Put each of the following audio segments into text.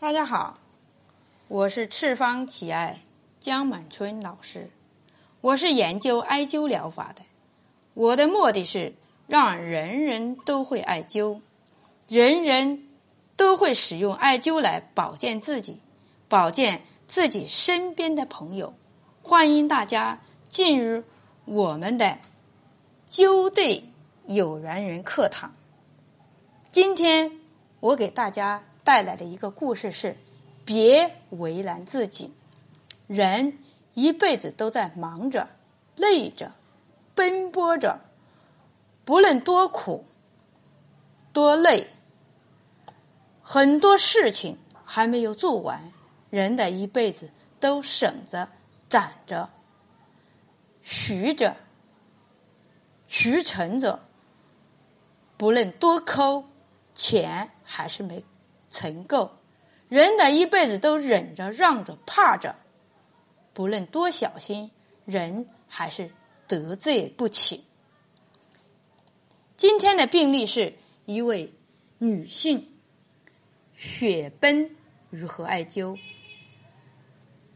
大家好，我是赤方奇艾江满春老师，我是研究艾灸疗法的。我的目的是让人人都会艾灸，人人都会使用艾灸来保健自己，保健自己身边的朋友。欢迎大家进入我们的灸对有缘人课堂。今天我给大家带来的一个故事是，别为难自己。人一辈子都在忙着、累着、奔波着，不论多苦、多累，很多事情还没有做完，人的一辈子都省着、攒着、蓄着、屈沉着，不论多抠，钱还是没存够。人的一辈子都忍着、让着、怕着，不论多小心，人还是得罪不起。今天的病例是一位女性，雪崩如何艾灸。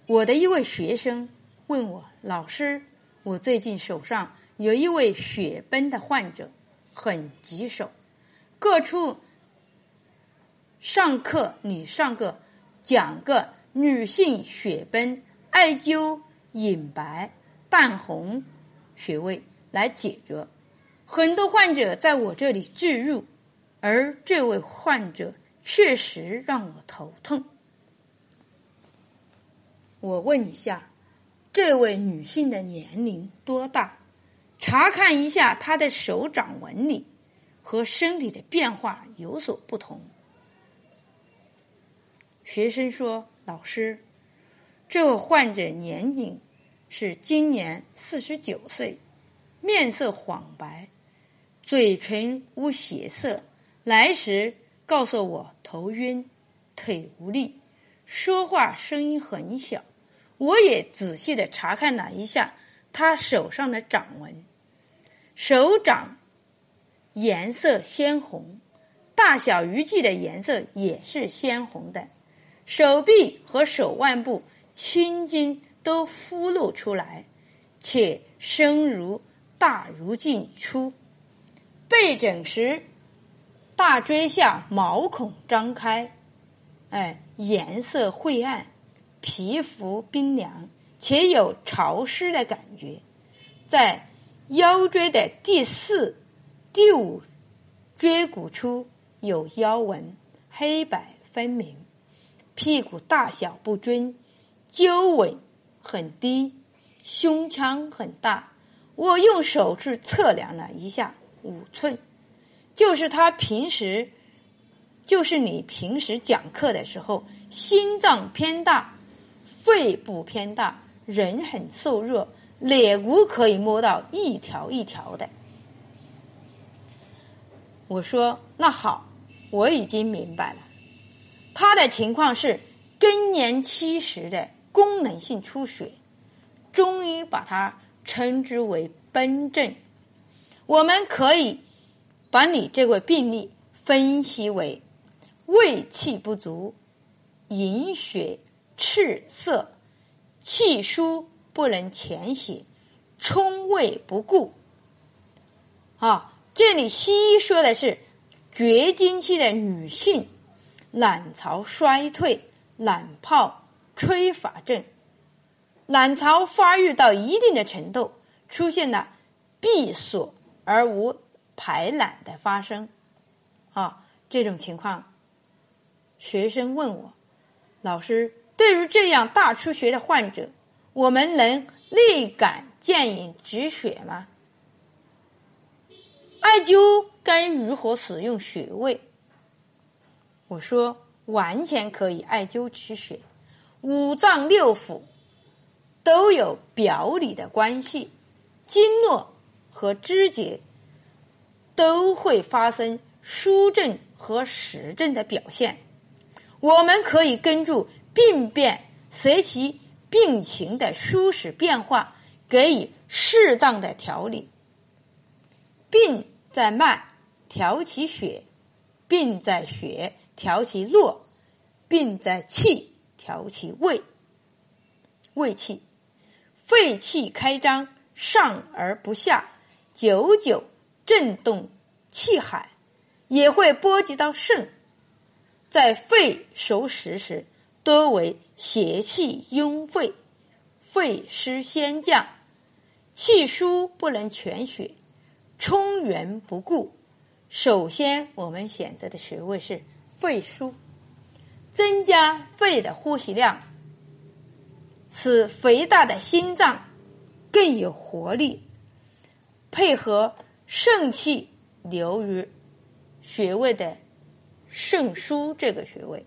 我的一位学生问我，老师，我最近手上有一位雪崩的患者，很棘手，各处上课你上个讲个女性血崩艾灸隐白淡红穴位来解决，很多患者在我这里置入，而这位患者确实让我头痛。我问一下，这位女性的年龄多大？查看一下她的手掌纹理和身体的变化有所不同。学生说，老师，这位患者年龄是今年49岁，面色黄白，嘴唇无血色，来时告诉我头晕腿无力，说话声音很小。我也仔细的查看了一下他手上的掌纹，手掌颜色鲜红，大小鱼际的颜色也是鲜红的，手臂和手腕部青筋都浮露出来，且深如大如径出。背枕时大椎下毛孔张开，颜色晦暗，皮肤冰凉且有潮湿的感觉。在腰椎的第4、第5椎骨处有腰纹，黑白分明，屁股大小不均，鸠尾很低，胸腔很大。我用手去测量了一下，5寸，就是你平时讲课的时候，心脏偏大，肺部偏大，人很瘦弱，肋骨可以摸到一条一条的。我说，那好，我已经明白了，他的情况是更年期时的功能性出血，中医把它称之为崩症。我们可以把你这个病例分析为胃气不足，营血赤涩，气疏不能潜血，冲胃不固。这里西医说的是绝经期的女性卵巢衰退、卵泡吹发症，卵巢发育到一定的程度，出现了闭锁而无排卵的发生。这种情况，学生问我，老师，对于这样大出血的患者，我们能立竿见影止血吗？艾灸该如何使用穴位？我说，完全可以艾灸止血，五脏六腑都有表里的关系，经络和肢节都会发生疏症和实症的表现。我们可以根据病变，随其病情的舒适变化，给予适当的调理。病在脉，调其血；病在血，调其络；并在气调其胃，胃气，肺气开张，上而不下，久久震动气海，也会波及到肾。在肺守时时，多为邪气壅肺，肺失先降，气枢不能全血，冲元不固。首先我们选择的穴位是肺腧，增加肺的呼吸量，使肥大的心脏更有活力，配合肾气流于穴位的肾腧这个穴位，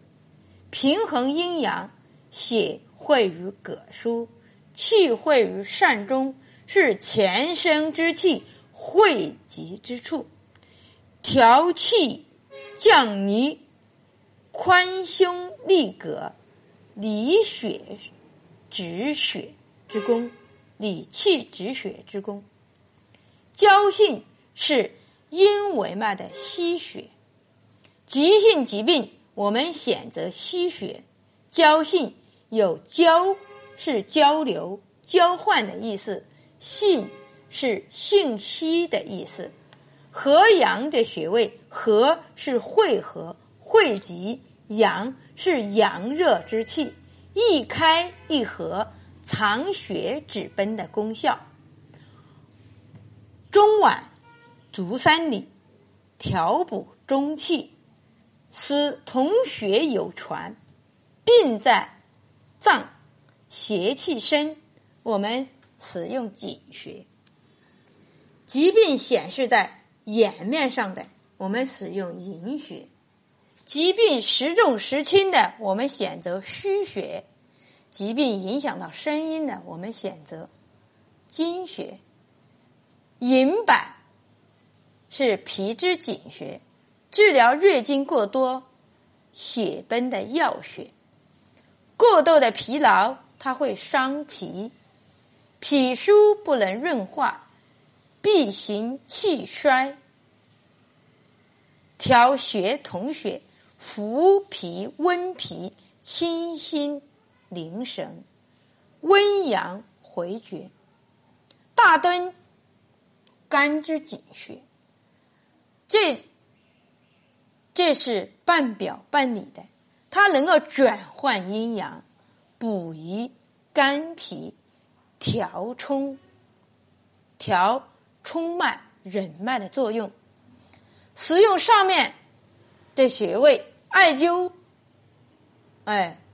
平衡阴阳，血汇于膈腧，气汇于膻中，是前生之气汇集之处，调气降泥，宽胸利膈，理血止血之功，理气止血之功。交性是阴维脉的溪血，急性疾病我们选择溪血。交性有交是交流交换的意思，性是性息的意思。合阳的穴位，合是汇合汇集，阳是阳热之气，一开一合，藏血止贲的功效。中脘、足三里调补中气，使同穴有传，病在脏，邪气深，我们使用井穴。疾病显示在眼面上的，我们使用迎穴。疾病时重时轻的，我们选择虚穴；疾病影响到声音的，我们选择津穴。银板是脾之井穴，治疗月经过多、血崩的药穴。过度的疲劳，它会伤脾，脾枢不能润化，必行气衰。调穴同穴，扶脾温脾，清心凝神，温阳回厥。大灯肝之井穴，这是半表半里的，它能够转换阴阳，补益肝脾，调冲脉忍脉的作用。使用上面的穴位，艾灸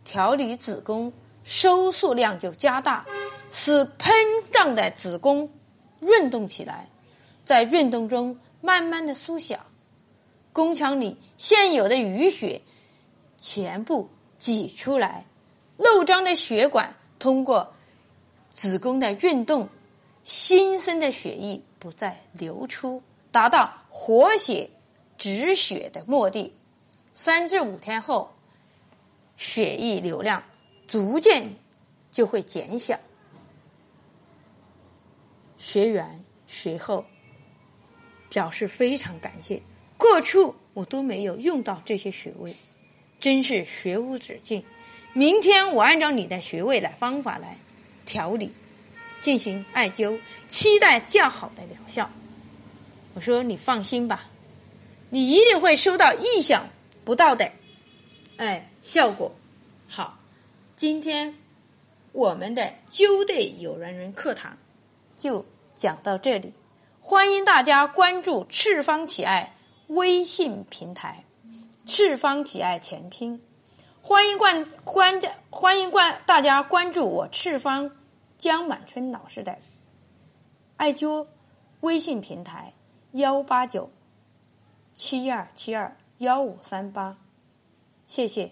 调理子宫，收缩量就加大，使膨胀的子宫运动起来，在运动中慢慢的缩小。宫腔里现有的淤血全部挤出来，漏张的血管通过子宫的运动，新生的血液不再流出，达到活血止血的目的。3至5天后，血液流量逐渐就会减小。学员随后表示非常感谢，过去我都没有用到这些穴位，真是学无止境。明天我按照你的穴位的方法来调理，进行艾灸，期待较好的疗效。我说你放心吧，你一定会收到意想不到的效果。好，今天我们的灸对有缘人课堂就讲到这里，欢迎大家关注赤方奇艾微信平台，赤方奇艾全拼，欢迎大家关注我赤方江满春老师的艾灸微信平台18972721538，谢谢。